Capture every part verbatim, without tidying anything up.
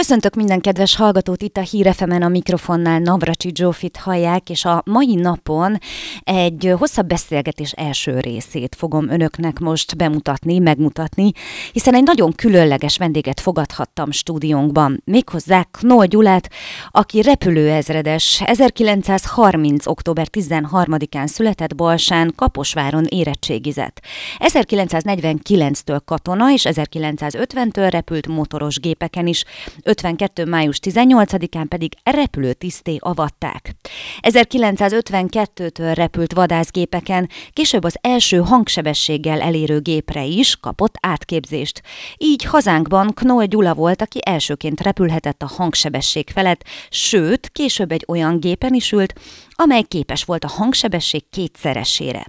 Köszöntök minden kedves hallgatót itt a Hírefemen, a mikrofonnál Navracsics Zsófit hallják, és a mai napon egy hosszabb beszélgetés első részét fogom önöknek most bemutatni, megmutatni, hiszen egy nagyon különleges vendéget fogadhattam stúdiónkban, méghozzá Knoll Gyulát, aki repülőezredes, ezerkilencszázharminc. október tizenharmadikán született Balsán, Kaposváron érettségizett. ezerkilencszáznegyvenkilenctől katona és ezerkilencszázötventől repült motoros gépeken is, ötvenkettő. május tizennyolcadikán pedig repülőtiszté avatták. ezerkilencszázötvenkettőtől repült vadászgépeken, később az első hangsebességgel elérő gépre is kapott átképzést. Így hazánkban Knoll Gyula volt, aki elsőként repülhetett a hangsebesség felett, sőt, később egy olyan gépen is ült, amely képes volt a hangsebesség kétszeresére.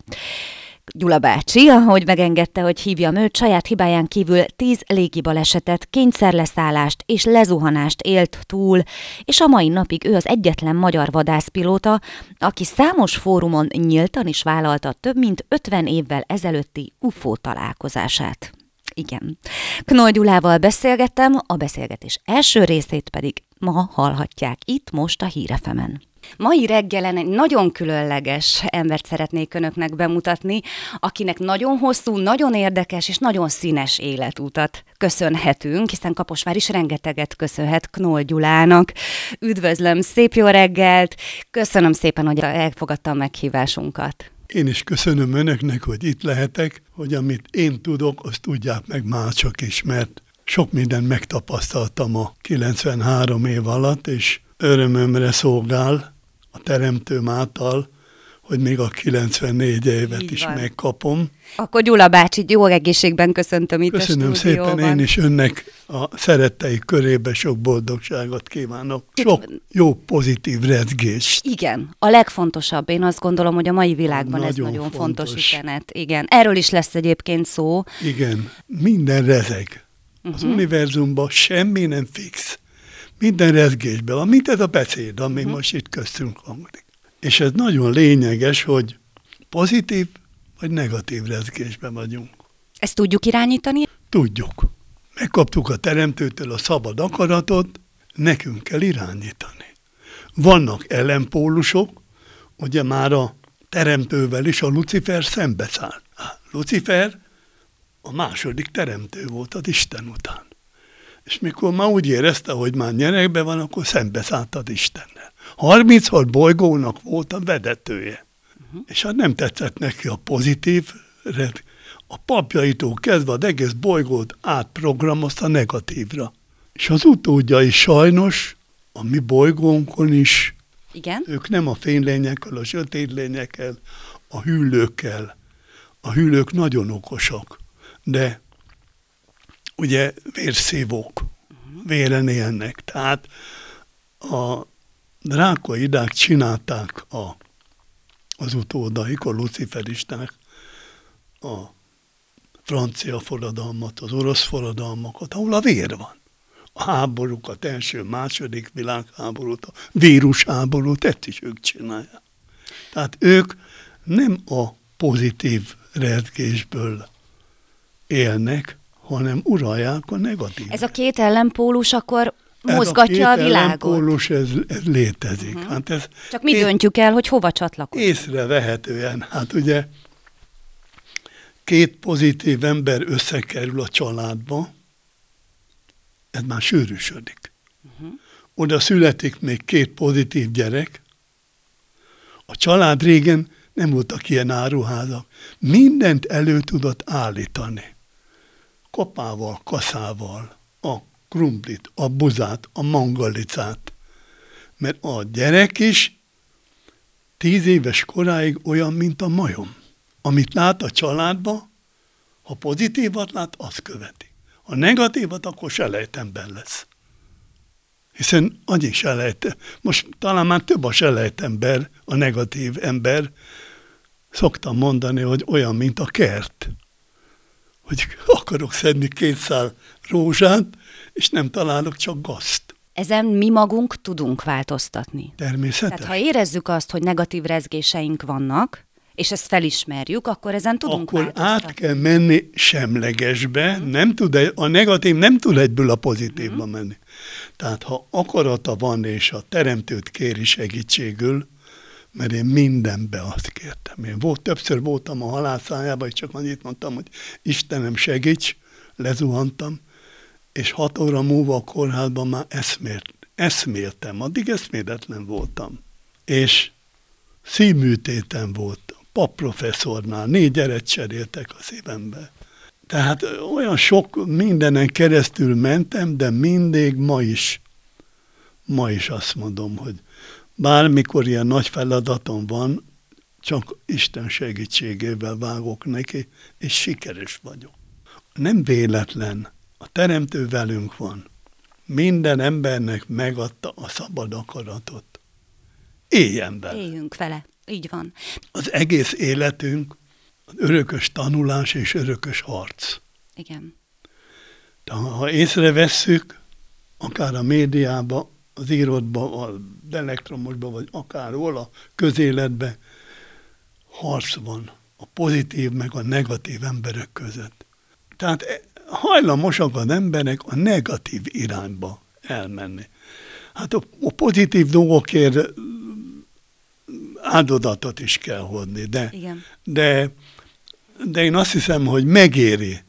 Gyula bácsi, ahogy megengedte, hogy hívjam őt, saját hibáján kívül tíz légibalesetet, kényszerleszállást és lezuhanást élt túl, és a mai napig ő az egyetlen magyar vadászpilóta, aki számos fórumon nyíltan is vállalta több mint ötven évvel ezelőtti u ef o találkozását. Igen. Knoll Gyulával beszélgettem, a beszélgetés első részét pedig ma hallhatják itt most a Hír ef emen. Mai reggelen egy nagyon különleges embert szeretnék önöknek bemutatni, akinek nagyon hosszú, nagyon érdekes és nagyon színes életutat köszönhetünk, hiszen Kaposvár is rengeteget köszönhet Knoll Gyulának. Üdvözlöm, szép jó reggelt! Köszönöm szépen, hogy elfogadta a meghívásunkat. Én is köszönöm önöknek, hogy itt lehetek, hogy amit én tudok, azt tudják meg mások is, mert sok mindent megtapasztaltam a kilencvenhárom év alatt, és örömömre szolgál a teremtőm által, hogy még a kilencvennégy évet így is van. Megkapom. Akkor Gyula bácsit jó egészségben köszöntöm itt Köszönöm a stúdióban. Szépen, én is önnek a szeretteik körébe sok boldogságot kívánok. Sok jó pozitív rezgést. Igen, a legfontosabb, én azt gondolom, hogy a mai világban nagyon ez nagyon fontos, fontos üzenet. Igen, erről is lesz egyébként szó. Igen, minden rezeg. Uh-huh. Az univerzumban semmi nem fix. Minden rezgésben van, mint ez a beszéd, ami uh-huh. most itt köztünk hangzik. És ez nagyon lényeges, hogy pozitív vagy negatív rezgésben vagyunk. Ezt tudjuk irányítani? Tudjuk. Megkaptuk a teremtőtől a szabad akaratot, nekünk kell irányítani. Vannak ellenpólusok, ugye már a teremtővel is a Lucifer szembeszállt. Lucifer a második teremtő volt az Isten után. És mikor már úgy érezte, hogy már nyeregben van, akkor szembeszállt az Istennel. harminchat bolygónak volt a vezetője. Uh-huh. És hát nem tetszett neki a pozitív, a papjaitól kezdve az egész bolygót átprogramozta negatívra. És az utódja is sajnos, a mi bolygónkon is, igen? Ők nem a fénylényekkel, a sötétlényekkel, a hüllőkkel. A hüllők nagyon okosak, de ugye vérszívók, véren élnek. Tehát a drákoidák csinálták a, az utódaik, a luciferisták, a francia forradalmat, az orosz forradalmakat, ahol a vér van. A háborúkat, első, második világháborút, a vírusháborút, ezt is ők csinálják. Tehát ők nem a pozitív rezgésből élnek, hanem uralják a negatív. Ez a két ellenpólus akkor mozgatja ez a, a világot. Ellenpólus, ez a ez létezik. Uh-huh. Hát ez Csak mi ész... döntjük el, hogy hova csatlakozunk. Észrevehetően. Hát ugye két pozitív ember összekerül a családba, ez már sűrűsödik. Uh-huh. Oda születik még két pozitív gyerek. A család régen nem voltak ilyen áruházak. Mindent elő tudott állítani. Kapával, kaszával, a krumplit, a buzát, a mangalicát. Mert a gyerek is tíz éves koráig olyan, mint a majom. Amit lát a családba, ha pozitívat lát, azt követi. Ha negatívat, akkor selejtember lesz. Hiszen annyi selejtember. Most talán már több a selejtember, a negatív ember. Szoktam mondani, hogy olyan, mint a kert. Hogy akarok szedni két szál rózsát, és nem találok csak gazt. Ezen mi magunk tudunk változtatni. Természetesen. Tehát ha érezzük azt, hogy negatív rezgéseink vannak, és ezt felismerjük, akkor ezen tudunk akkor változtatni. Akkor át kell menni semlegesbe, mm. nem tud, a negatív nem tud egyből a pozitívba mm. menni. Tehát ha akarata van, és a teremtőt kéri segítségül, mert én mindenbe azt kértem. Én volt, többször voltam a halál szájában, és csak annyit mondtam, hogy Istenem, segíts, lezuhantam, és hat óra múlva a kórházban már eszmélt, eszméltem, addig eszméletlen voltam. És szívműtéten volt, Pap professzornál, négy eret cseréltek a szívembe. Tehát olyan sok mindenen keresztül mentem, de mindig ma is, ma is azt mondom, hogy bármikor ilyen nagy feladatom van, csak Isten segítségével vágok neki, és sikeres vagyok. Nem véletlen, a teremtő velünk van. Minden embernek megadta a szabad akaratot. Éljen vele. Éljünk vele, így van. Az egész életünk az örökös tanulás és örökös harc. Igen. De ha észrevesszük, akár a médiában, az írodba, az elektromosba, vagy akárhol a közéletbe harc van a pozitív meg a negatív emberek között. Tehát hajlamosak az emberek a negatív irányba elmenni. Hát a, a pozitív dolgokért áldozatot is kell hozni, de, de, de én azt hiszem, hogy megéri,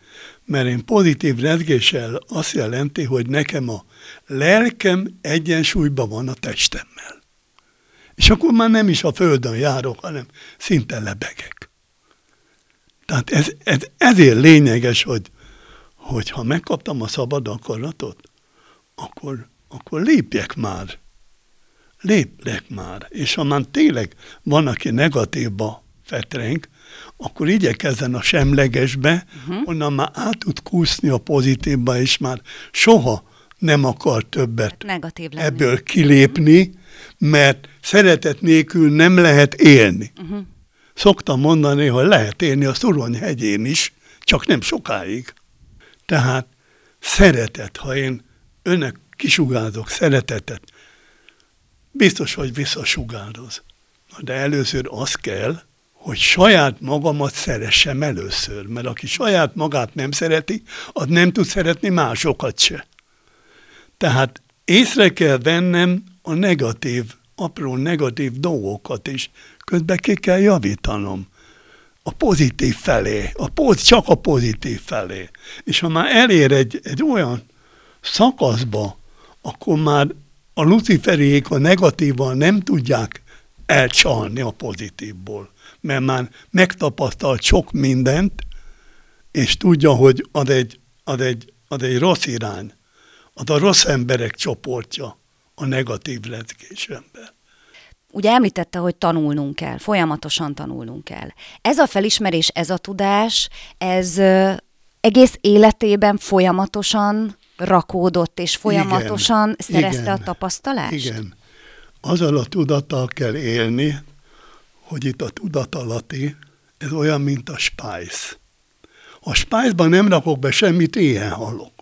mert én pozitív rezgéssel azt jelenti, hogy nekem a lelkem egyensúlyban van a testemmel. És akkor már nem is a földön járok, hanem szinte lebegek. Tehát ez, ez, ezért lényeges, hogy, hogy ha megkaptam a szabad akaratot, akkor, akkor lépjek már. Lépjek már. És ha már tényleg van, aki negatívba fetrenk, akkor igyekezzen a semlegesbe, uh-huh. onnan már át tud kúszni a pozitívba, és már soha nem akar többet ebből kilépni, uh-huh. mert szeretet nélkül nem lehet élni. Uh-huh. Szoktam mondani, hogy lehet élni a Szurony hegyén is, csak nem sokáig. Tehát szeretet, ha én önnek kisugázok szeretetet, biztos, hogy visszasugároz. De először az kell, hogy saját magamat szeressem először, mert aki saját magát nem szereti, az nem tud szeretni másokat se. Tehát észre kell vennem a negatív, apró negatív dolgokat is, közben ki kell javítanom. A pozitív felé, a poz, csak a pozitív felé. És ha már elér egy, egy olyan szakaszba, akkor már a luciferiék a negatívval nem tudják elcsalni a pozitívból, mert már megtapasztalt sok mindent, és tudja, hogy ad egy, ad egy, ad egy rossz irány, ad a rossz emberek csoportja a negatív rezgés ember. Ugye említette, hogy tanulnunk kell, folyamatosan tanulnunk kell. Ez a felismerés, ez a tudás, ez egész életében folyamatosan rakódott, és folyamatosan igen, szerezte igen, a tapasztalást? Igen. Azzal a tudattal kell élni, hogy itt a tudatalatti, ez olyan, mint a spice. A spice-ban nem rakok be semmit, éhen halok.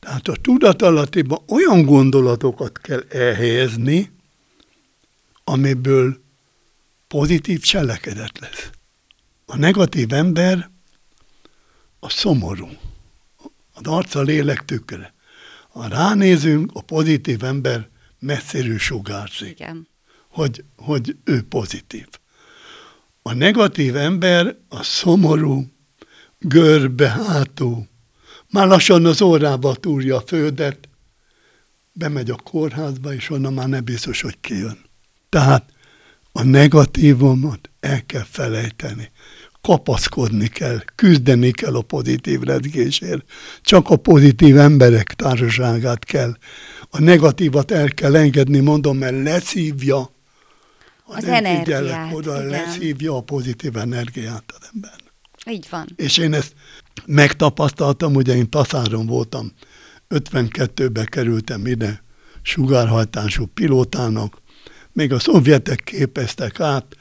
Tehát a tudatalattiban olyan gondolatokat kell elhelyezni, amiből pozitív cselekedet lesz. A negatív ember a szomorú, az arca lélek tükre. Ha ránézünk, a pozitív ember messziről sugárzik, igen. Hogy, hogy ő pozitív. A negatív ember a szomorú, görbehátú, már lassan az órába túrja a földet, bemegy a kórházba, és onnan már nem biztos, hogy kijön. Tehát a negatívomat el kell felejteni. Kapaszkodni kell, küzdeni kell a pozitív rezgésért. Csak a pozitív emberek társaságát kell. A negatívat el kell engedni, mondom, mert leszívja. Ha az nem figyelek oda, leszívja a pozitív energiát az ember. Így van. És én ezt megtapasztaltam, ugye én Taszáron voltam, ötvenkettőben kerültem ide sugárhajtású pilótának, még a szovjetek képeztek át,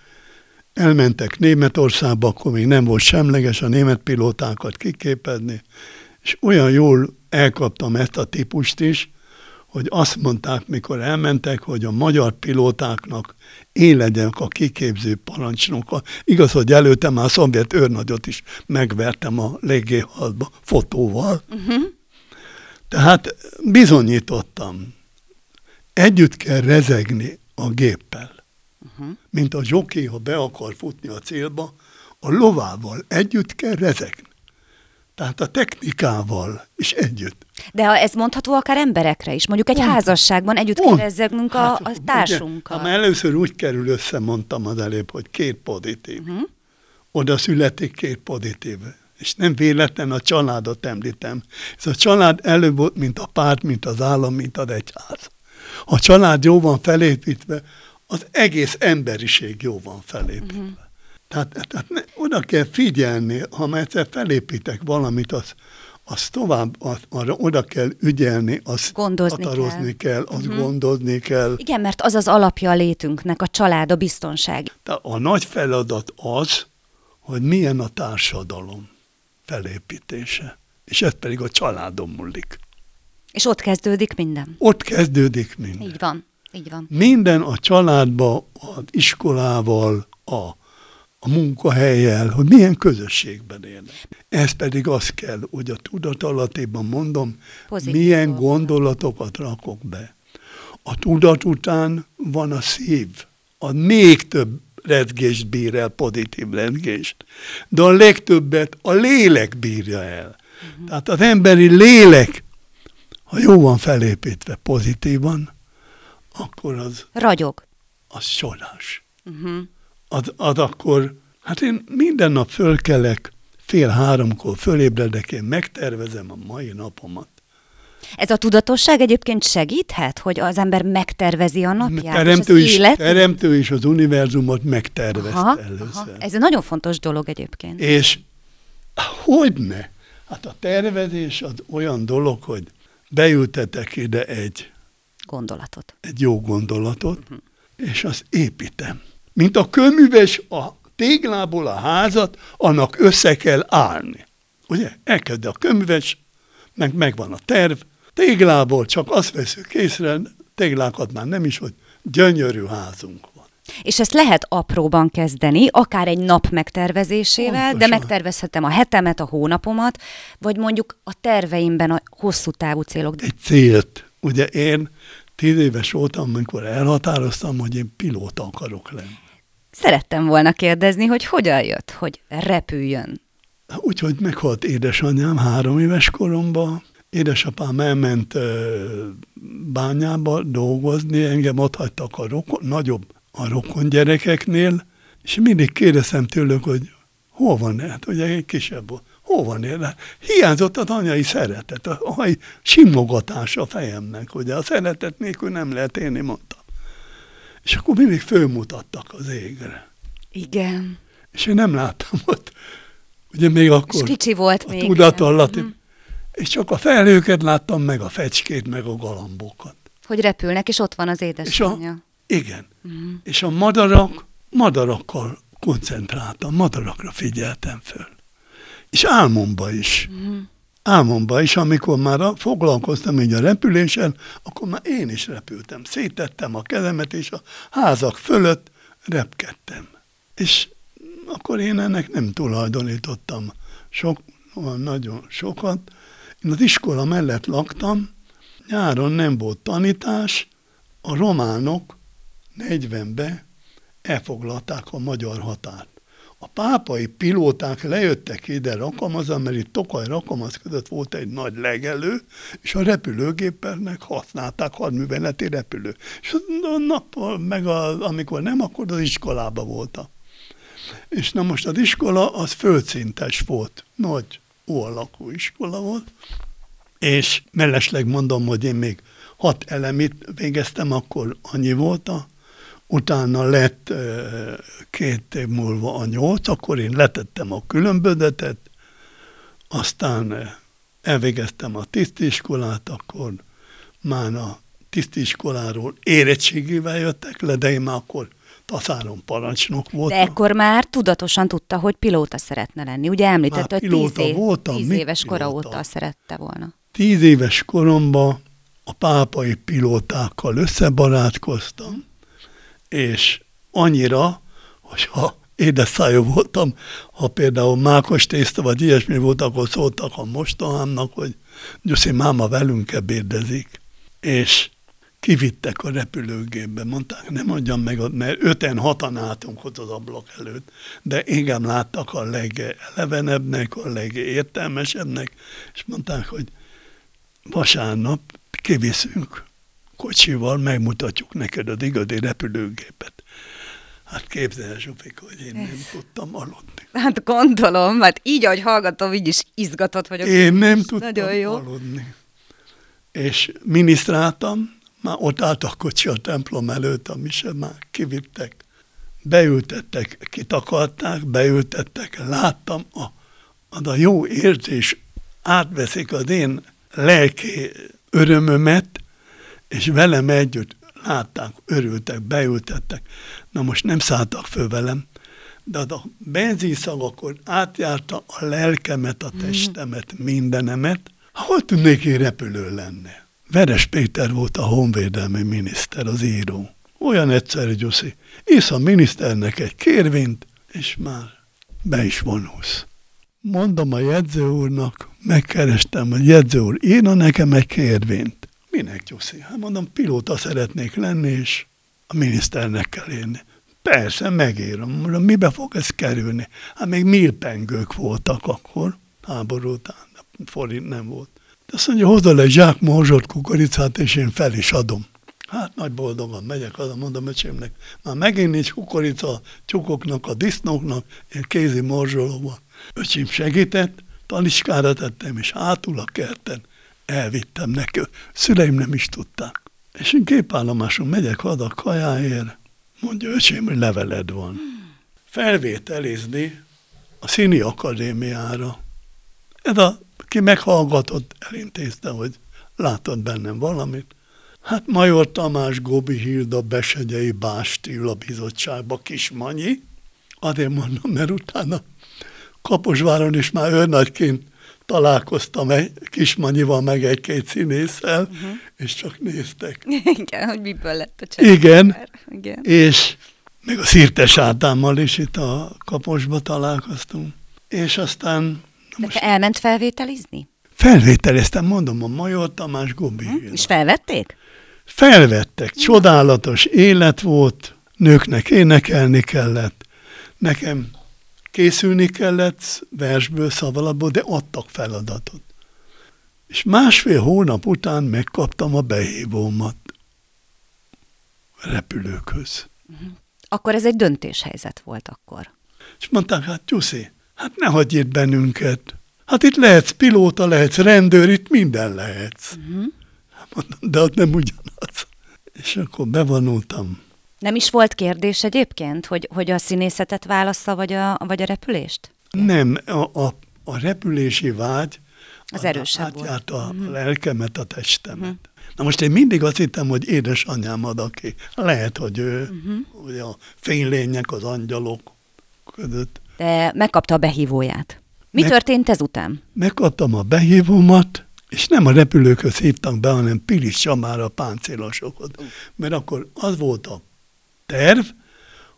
elmentek Németországba, akkor még nem volt semleges a német pilótákat kiképezni, és olyan jól elkaptam ezt a típust is, hogy azt mondták, mikor elmentek, hogy a magyar pilótáknak én legyek a kiképző parancsnoka. Igaz, hogy előtte már a szovjet őrnagyot is megvertem a léggéharcba fotóval. Uh-huh. Tehát bizonyítottam. Együtt kell rezegni a géppel. Uh-huh. Mint a zsoki, ha be akar futni a célba, a lovával együtt kell rezegni. Tehát a technikával is együtt. De ez mondható akár emberekre is. Mondjuk egy Pont. házasságban együtt Pont. kell rezegnünk hát, a, a társunkkal. Ugye, először úgy kerül össze, mondtam az előbb, hogy két pozitív. Uh-huh. Oda születik két pozitív. És nem véletlen a családot említem. Ez a család előbb volt, mint a párt, mint az állam, mint az egyház. Ha a család jó van felépítve, az egész emberiség jó van felépítve. Uh-huh. Tehát, tehát ne, oda kell figyelni, ha már egyszer felépítek valamit, az, az tovább, az, arra oda kell ügyelni, azt határozni kell, kell azt uh-huh. gondozni kell. Igen, mert az az alapja a létünknek, a család, a biztonság. Tehát a nagy feladat az, hogy milyen a társadalom felépítése, és ez pedig a családon múlik. És ott kezdődik minden. Ott kezdődik minden. Így van, így van. Minden a családba, az iskolával, a a munkahelyjel, hogy milyen közösségben élnek. Ez pedig az kell, hogy a tudatalatében mondom, pozitív milyen dolgok. Gondolatokat rakok be. A tudat után van a szív. A még több rezgést bír el, pozitív rezgést. De a legtöbbet a lélek bírja el. Uh-huh. Tehát az emberi lélek, ha jó van felépítve pozitívan, akkor az... Ragyog. Az sorás. Uh-huh. Az, az akkor, hát én minden nap fölkelek, fél háromkor fölébredek, én megtervezem a mai napomat. Ez a tudatosság egyébként segíthet, hogy az ember megtervezi a napját, teremtő és az is, élet? Teremtő és az univerzumot megtervezte aha, először. Aha. Ez egy nagyon fontos dolog egyébként. És hogyne? Hát a tervezés az olyan dolog, hogy beültetek ide egy... Gondolatot. Egy jó gondolatot, uh-huh. és azt építem. Mint a kőműves a téglából a házat, annak össze kell állni. Ugye? Elkezd a kőműves, meg megvan a terv. Téglából csak azt veszük észre, téglákat már nem is, hogy gyönyörű házunk van. És ezt lehet apróban kezdeni, akár egy nap megtervezésével, pontosan. De megtervezhetem a hetemet, a hónapomat, vagy mondjuk a terveimben a hosszú távú célok. Egy célt. Ugye én tíz éves voltam, amikor elhatároztam, hogy én pilóta akarok lenni. Szerettem volna kérdezni, hogy hogyan jött, hogy repüljön. Úgyhogy meghalt édesanyám három éves koromban. Édesapám elment bányába dolgozni, engem ott hagytak a rokon, nagyobb a rokon gyerekeknél, és mindig kérdeztem tőlük, hogy hol van el? Hát ugye egy kisebb volt. Hol van érde? Hiányzott az anyai szeretet, a haj simogatása a fejemnek, ugye a szeretet nélkül nem lehet élni, mondta. És akkor mindig fölmutattak az égre. Igen. És én nem láttam ott, ugye még akkor. És kicsi volt még. Tudatalatti. Uh-huh. És csak a felhőket láttam, meg a fecskét, meg a galambokat. Hogy repülnek, és ott van az édesanyja. Igen. Uh-huh. És a madarak, madarakkal koncentráltam, madarakra figyeltem föl. És álmomba is. Uh-huh. Álmomba is, amikor már foglalkoztam így a repüléssel, akkor már én is repültem. Szétettem a kezemet, és a házak fölött repkedtem. És akkor én ennek nem tulajdonítottam sok, nagyon sokat. Én az iskola mellett laktam, nyáron nem volt tanítás, a románok negyvenben elfoglalták a magyar határt. A pápai pilóták lejöttek ide Rakamazra, mert itt Tokaj Rakamaz között volt egy nagy legelő, és a repülőgépeknek használták hadműveleti repülő. És a nappal, meg a, amikor nem, akkor az iskolába voltam. És na most az iskola az földszintes volt, nagy ólakú iskola volt, és mellesleg mondom, hogy én még hat elemit végeztem, akkor annyi volt a utána lett két év múlva a nyolc, akkor én letettem a különbödetet, aztán elvégeztem a tisztiskolát, akkor már a tisztiskoláról érettségével jöttek le, de én már akkor Taszáron parancsnok voltam. De akkor már tudatosan tudta, hogy pilóta szeretne lenni. Ugye említette, hogy tíz, év, voltam, tíz éves kora óta szerette volna. Tíz éves koromban a pápai pilótákkal összebarátkoztam, és annyira, hogyha édeszájú voltam, ha például mákos tészta vagy ilyesmi volt, akkor szóltak a mostohámnak, hogy Gyuszi máma, velünk ebédezik. És kivittek a repülőgépbe, mondták, nem mondjam meg, mert öten, hatan álltunk ott az ablak előtt, de engem láttak a legelevenebbnek, a legértelmesebbnek, és mondták, hogy vasárnap kiviszünk kocsival, megmutatjuk neked az igazi repülőgépet. Hát képzelj, Zsufika, hogy én nem tudtam aludni. Hát gondolom, hát így, ahogy hallgatom, így is izgatott vagyok. Én nem tudtam aludni. És minisztráltam, már ott állt a kocsi a templom előtt, a mise, már kivittek, beültettek, kitakarták, beültettek, láttam, a, az a jó érzés átveszik az én lelki örömömet, és velem együtt látták, örültek, beültettek. Na most nem szálltak föl velem, de az a benzinszag akkor átjárta a lelkemet, a testemet, mindenemet. Hol tudnék én repülő lenni? Veres Péter volt a honvédelmi miniszter, az író. Olyan egyszerű, Gyuszi, ísz a miniszternek egy kérvényt, és már be is vonulsz. Mondom a jegyző úrnak, megkerestem, hogy jegyző úr, írna nekem egy kérvényt. Minek, Gyuszi? Hát mondom, pilóta szeretnék lenni, és a miniszternek kell írni. Persze, megírom. Mondom, mibe fog ez kerülni? Hát még milpengők voltak akkor, háború után, forint nem volt. Azt mondja, hozzá le egy zsák morzsolt kukoricát, és én fel is adom. Hát nagy boldogan megyek haza, mondom öcsémnek, már megint nincs kukorica a tyúkoknak, a disznóknak, én kézi morzsolóban. Öcsém segített, taliskára tettem, és hátul a kerten elvittem neki. Szüleim nem is tudták. És én gépállomáson megyek haza a kajáért, mondja öcsém, hogy leveled van. Felvételizni a Színi Akadémiára. Ez a Ki meghallgatott, elintézte, hogy látott bennem valamit. Hát major Tamás Góbi Hilda Besegyei Bástil a bizottságba, Kismanyi. Azért mondom, mert utána Kaposváron is már őrnagyként találkoztam egy Kismanyival, meg egy-két színésszel, uh-huh. és csak néztek. Igen, hogy miből lett a család. Igen, Igen, és még a Szirtes Ádámmal is itt a Kaposba találkoztunk, és aztán... De te elment felvételizni? Felvételiztem, mondom, a major Tamás Góbi Hilda. És felvették? Felvettek. Csodálatos élet volt, nőknek énekelni kellett, nekem készülni kellett versből, szavalatból, de adtak feladatot. És másfél hónap után megkaptam a behívómat repülőkhöz. Akkor ez egy döntéshelyzet volt akkor. És mondták, hát Gyuszi, hát ne hagyj itt bennünket. Hát itt lehetsz pilóta, lehetsz rendőr, itt minden lehetsz. Uh-huh. Mondom, de ott nem ugyanaz. És akkor bevonultam. Nem is volt kérdés egyébként, hogy, hogy a színészetet válassza, vagy a, vagy a repülést? Nem, a, a, a repülési vágy az erősebb volt. Átjárt a uh-huh. lelkemet, a testemet. Uh-huh. Na most én mindig azt hittem, hogy édesanyám ad, aki lehet, hogy ő, uh-huh. ugye a fénylények, az angyalok között. De megkapta a behívóját. Mi Meg, történt ezután? Megkaptam a behívómat, és nem a repülőkhöz hívtak be, hanem Pilis-Csamára a páncélosokat. Mert akkor az volt a terv,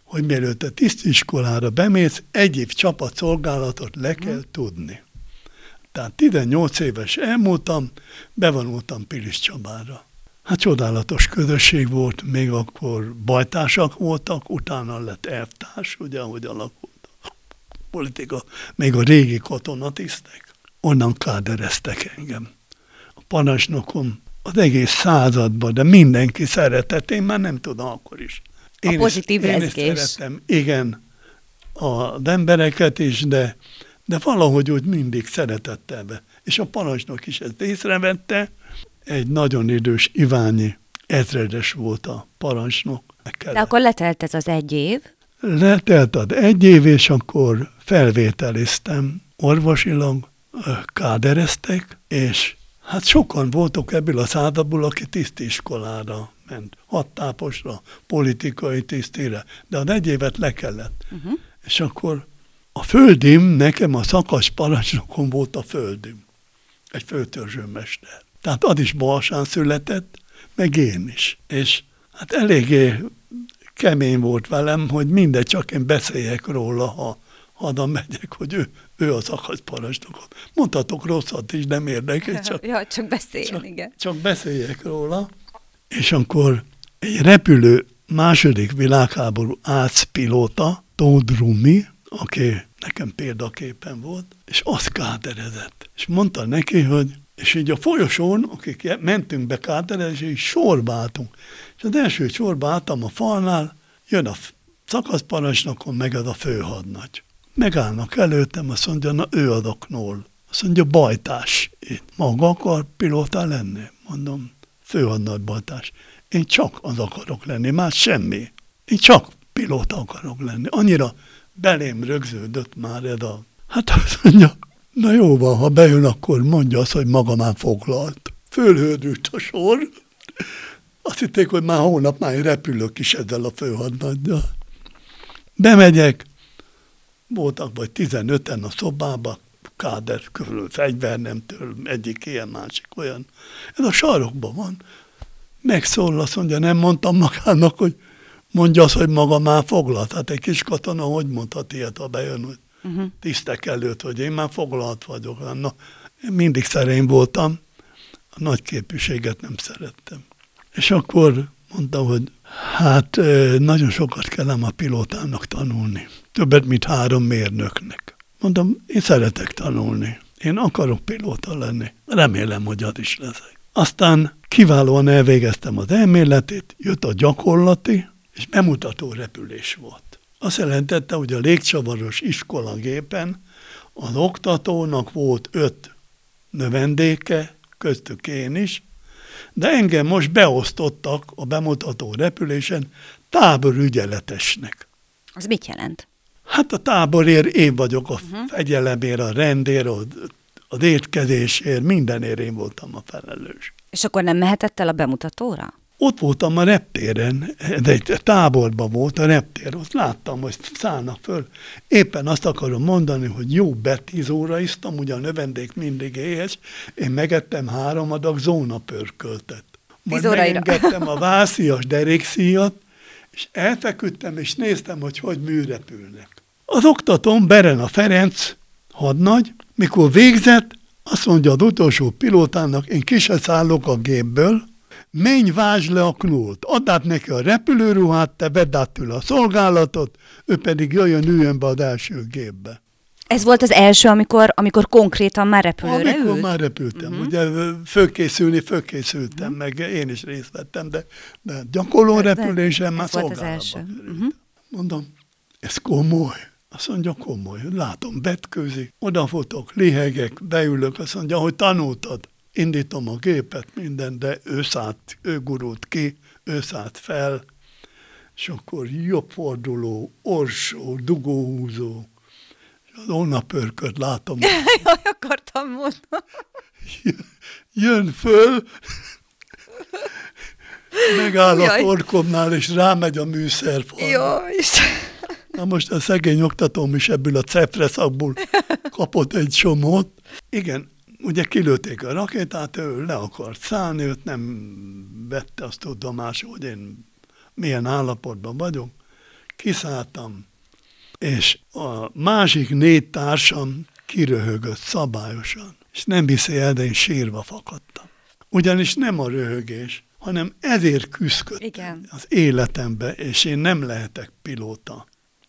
hogy mielőtt a tisztiskolára bemész, egy év csapatszolgálatot le kell tudni. Tehát tizennyolc éves elmúltam, bevonultam Pilis-Csabára. Hát csodálatos közösség volt, még akkor bajtársak voltak, utána lett elvtárs, ugye, ahogy alakult. Politika, még a régi katonatisztek, onnan kádereztek engem. A parancsnokom az egész században, de mindenki szeretett, én már nem tudom, akkor is. Én a pozitív is, rezgés. Én is szerettem, igen, az embereket is, de, de valahogy úgy mindig szeretett ebbe. És a parancsnok is ezt észrevette, egy nagyon idős Iványi ezredes volt a parancsnok. De akkor letelt ez az egy év? Letelt az egy év, és akkor felvételiztem orvosilag, kádereztek, és hát sokan voltak ebből a századból, aki tisztiskolára ment, hadtáposra, politikai tisztire, de az egy évet le kellett. Uh-huh. És akkor a földim, nekem a szakas parancsnokom volt a földim, egy főtörzsőmester. Tehát az is Balsán született, meg én is. És hát eléggé kemény volt velem, hogy mindegy, csak én beszéljek róla, ha haza megyek, hogy ő, ő az akasztparancsnok. Mondhatok rosszat is, nem érdekes, csak, ja, csak, beszéljen, csak, igen. csak beszéljek róla. És akkor egy repülő második világháború ácpilóta, Tóth Rumi, aki nekem példaképen volt, és azt káderezett. És mondta neki, hogy és így a folyosón, akik mentünk be káderezni, és így sorba álltunk. És az első sorba álltam a falnál, jön a szakaszparancsnokon, meg az a főhadnagy. Megállnak előttem, azt mondja, na ő az a Knoll. Azt mondja, bajtás. Én maga akar pilóta lenni? Mondom, főhadnagy bajtás. Én csak az akarok lenni, már semmi. Én csak pilóta akarok lenni. Annyira belém rögződött már ez a... Hát azt mondja, na jó van, ha bejön, akkor mondja azt, hogy maga már foglalt. Fölhődült a sor. Azt hitték, hogy már hónap már repülök is ezzel a főhadnaggyal. Bemegyek, voltak vagy tizenöten a szobába, káder körül, fegyver nem től, egyik ilyen, másik olyan. Ez a sarokban van. Megszól, azt mondja, nem mondtam magának, hogy mondja azt, hogy maga már foglalt. Hát egy kis katona hogy mondhat ilyet, ha bejön, hogy uh-huh. tisztek előtt, hogy én már foglalt vagyok. Na, én mindig szerény voltam, a nagy képűséget nem szerettem. És akkor mondta, hogy hát nagyon sokat kell ám a pilótának tanulni. Többet, mint három mérnöknek. Mondom, én szeretek tanulni. Én akarok pilóta lenni. Remélem, hogy az is leszek. Aztán kiválóan elvégeztem az elméletét, jött a gyakorlati, és bemutató repülés volt. Azt jelentette, hogy a légcsavaros iskolagépen az oktatónak volt öt növendéke, köztük én is, de engem most beosztottak a bemutató repülésen táborügyeletesnek. Az mit jelent? Hát a táborért én vagyok, a uh-huh. fegyelemért, a rendért, a, az étkezésért, mindenért én voltam a felelős. És akkor nem mehetett el a bemutatóra? Ott voltam a reptéren, de egy táborban volt a reptér, ott láttam, hogy szállnak föl. Éppen azt akarom mondani, hogy jó betíz óra isztam, ugye a növendék mindig éhes, én megettem három adag zónapörköltet. Majd megengedtem a vászíjas derékszíjat, és elfeküdtem, és néztem, hogy hogy műrepülnek. Az oktatóm, Berena Ferenc hadnagy, mikor végzett, azt mondja az utolsó pilótának, én ki se szállok a gépből, menj, vázs le a Knollt, add át neki a repülőruhát, te vedd át tőle a szolgálatot, ő pedig jöjjön, üljön be az első gépbe. Ez volt az első, amikor, amikor konkrétan már repülőre amikor ült? Már repültem, uh-huh. ugye fölkészülni, fölkészültem, uh-huh. meg én is részt vettem, de, de gyakorló de, repülésen de, már szolgálatban. Uh-huh. Mondom, ez komoly. Azt mondja, komoly. Látom, betkőzik, odafotok, lihegek, beülök, azt mondja, hogy tanultad. Indítom a gépet, minden, de ő szállt, ő gurult ki, ő szállt fel, és akkor jobbforduló, orsó, dugóhúzó, és az olnapörköt látom. Jaj, akartam mondani. Jön föl, megáll a torkomnál, és rámegy a műszerfalra. Jaj, na most a szegény oktatóm is ebből a cefreszakból kapott egy csomót. Igen, ugye kilőtték a rakétát, ő le akart szállni, őt nem vette azt tudomásul, hogy én milyen állapotban vagyok. Kiszálltam, és a másik négy társam kiröhögött szabályosan, és nem hiszi el, de én sírva fakadtam. Ugyanis nem a röhögés, hanem ezért küzdködtem igen. az életembe, és én nem lehetek pilóta.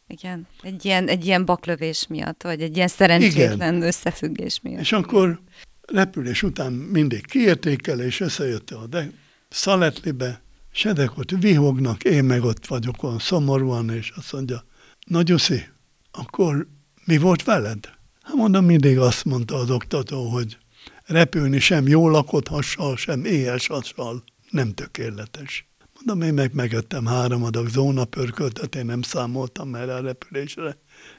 Igen, egy ilyen, egy ilyen baklövés miatt, vagy egy ilyen szerencsétlen igen. összefüggés miatt. És akkor repülés után mindig kiértékel, és összejött a de Szaletlibe, és edek ott vihognak, én meg ott vagyok olyan szomorúan, és azt mondja, na Gyuszi, akkor mi volt veled? Hát mondom, mindig azt mondta az oktató, hogy repülni sem jól lakott hassal, sem éhes hassal nem tökéletes. Mondom, én meg megettem három adag zónapörköltet, én nem számoltam erre a repülésre,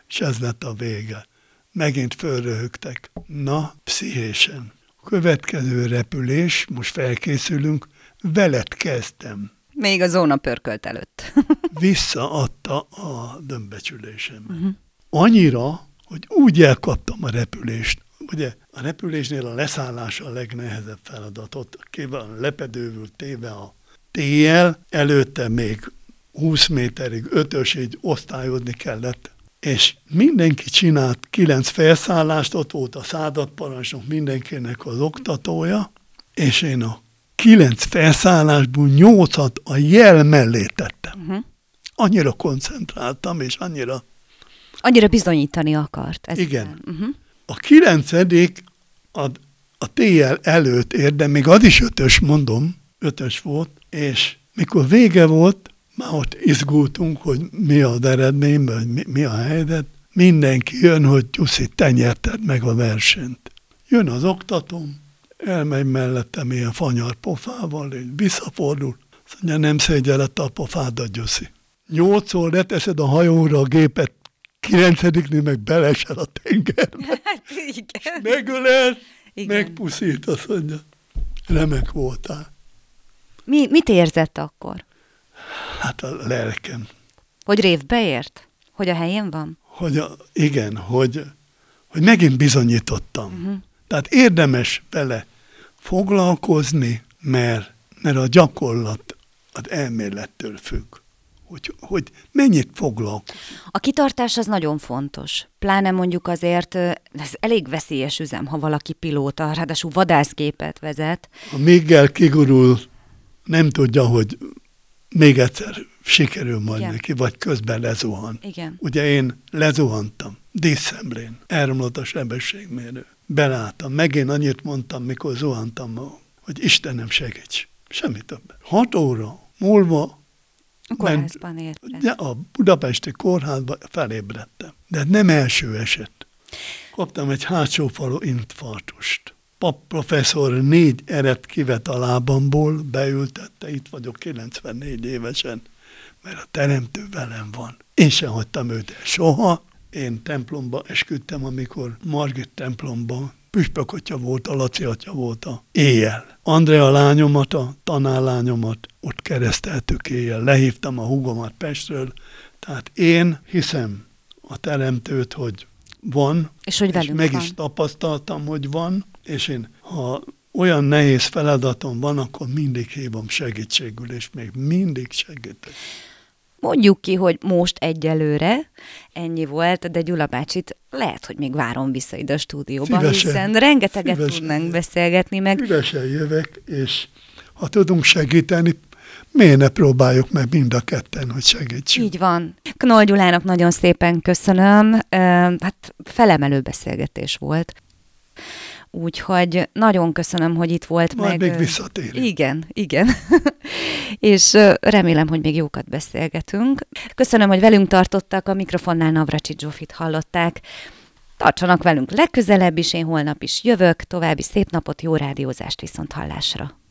és ez lett a vége. Megint fölröhögtek. Na, pszichésen. Következő repülés, most felkészülünk, veled kezdtem. Még a zónapörkölt előtt. Visszaadta a dömbbecsülésemet. Uh-huh. Annyira, hogy úgy elkaptam a repülést, Ugye a repülésnél a leszállás a legnehezebb feladat. Ott képen lepedővül téve a téjjel, előtte még húsz méterig, ötös, így osztályozni kellett. És mindenki csinált kilenc felszállást, ott volt a századparancsnok, mindenkinek az oktatója, és én a kilenc felszállásból nyolcat a jel mellé tettem. Uh-huh. Annyira koncentráltam, és annyira... Annyira bizonyítani akart. Ezzel. Igen. Uh-huh. A kilencedik a, a téjjel előtt ért, de még az is ötös, mondom, ötös volt, és mikor vége volt, már ott izgultunk, hogy mi az eredmény, vagy mi, mi a helyzet. Mindenki jön, hogy Gyuszi, te nyerted meg a versenyt. Jön az oktatóm, elmegy mellettem ilyen fanyar pofával, és visszafordul. Azt mondja, nem szégyellette a pofádat, Gyuszi. Nyolcszor leteszed a hajóra a gépet, kilencediknél meg belesel a tengerbe. Hát igen. Megölel, megpuszít, azt mondja. Remek voltál. Mi, mit érzett akkor? Hát a lelkem. Hogy révbe ért? Hogy a helyén van? Hogy a, igen, hogy, hogy megint bizonyítottam. Uh-huh. Tehát érdemes vele foglalkozni, mert, mert a gyakorlat az elmélettől függ. Hogy, hogy mennyit foglalkozik. A kitartás az nagyon fontos. Pláne mondjuk azért, ez elég veszélyes üzem, ha valaki pilóta, ráadásul vadászgépet vezet. Ha méggel kigurul, nem tudja, hogy még egyszer sikerül majd igen. neki, vagy közben lezuhan. Igen. Ugye én lezuhantam, díszszemlén, elromlott a sebességmérő. Belálltam, megint annyit mondtam, mikor zuhantam, hogy Istenem segíts, semmi több. Hat óra múlva a kórházban értett. De a budapesti kórházban felébredtem. De nem első eset. Kaptam egy hátsó falu infarktust. Pap professzor négy eret kivett a lábamból, beültette, itt vagyok kilencvennégy évesen, mert a teremtő velem van. Én sem hagytam őt el soha. Én templomba esküdtem, amikor Margit templomba püspökotya volt, a Laci atya volt a éjjel. Andrea lányomat, a tanárlányomat ott kereszteltük éjjel. Lehívtam a húgomat Pestről. Tehát én hiszem a teremtőt, hogy van, és, hogy és meg van. Is tapasztaltam, hogy van, és én, ha olyan nehéz feladatom van, akkor mindig hívom segítségül, és még mindig segítek. Mondjuk ki, hogy most egyelőre ennyi volt, de Gyula bácsit lehet, hogy még várom vissza ide a stúdióba, szívesen, hiszen rengeteget szívesen, tudnánk beszélgetni meg. Szívesen jövök, és ha tudunk segíteni, miért ne próbáljuk meg mind a ketten, hogy segítsünk. Így van. Knoll Gyulának nagyon szépen köszönöm. Hát felemelő beszélgetés volt. Úgyhogy nagyon köszönöm, hogy itt volt. Majd meg... még visszatérünk. Igen, igen. És remélem, hogy még jókat beszélgetünk. Köszönöm, hogy velünk tartottak, a mikrofonnál Navracsics Zsófit hallották. Tartsanak velünk legközelebb is, én holnap is jövök. További szép napot, jó rádiózást, viszont hallásra.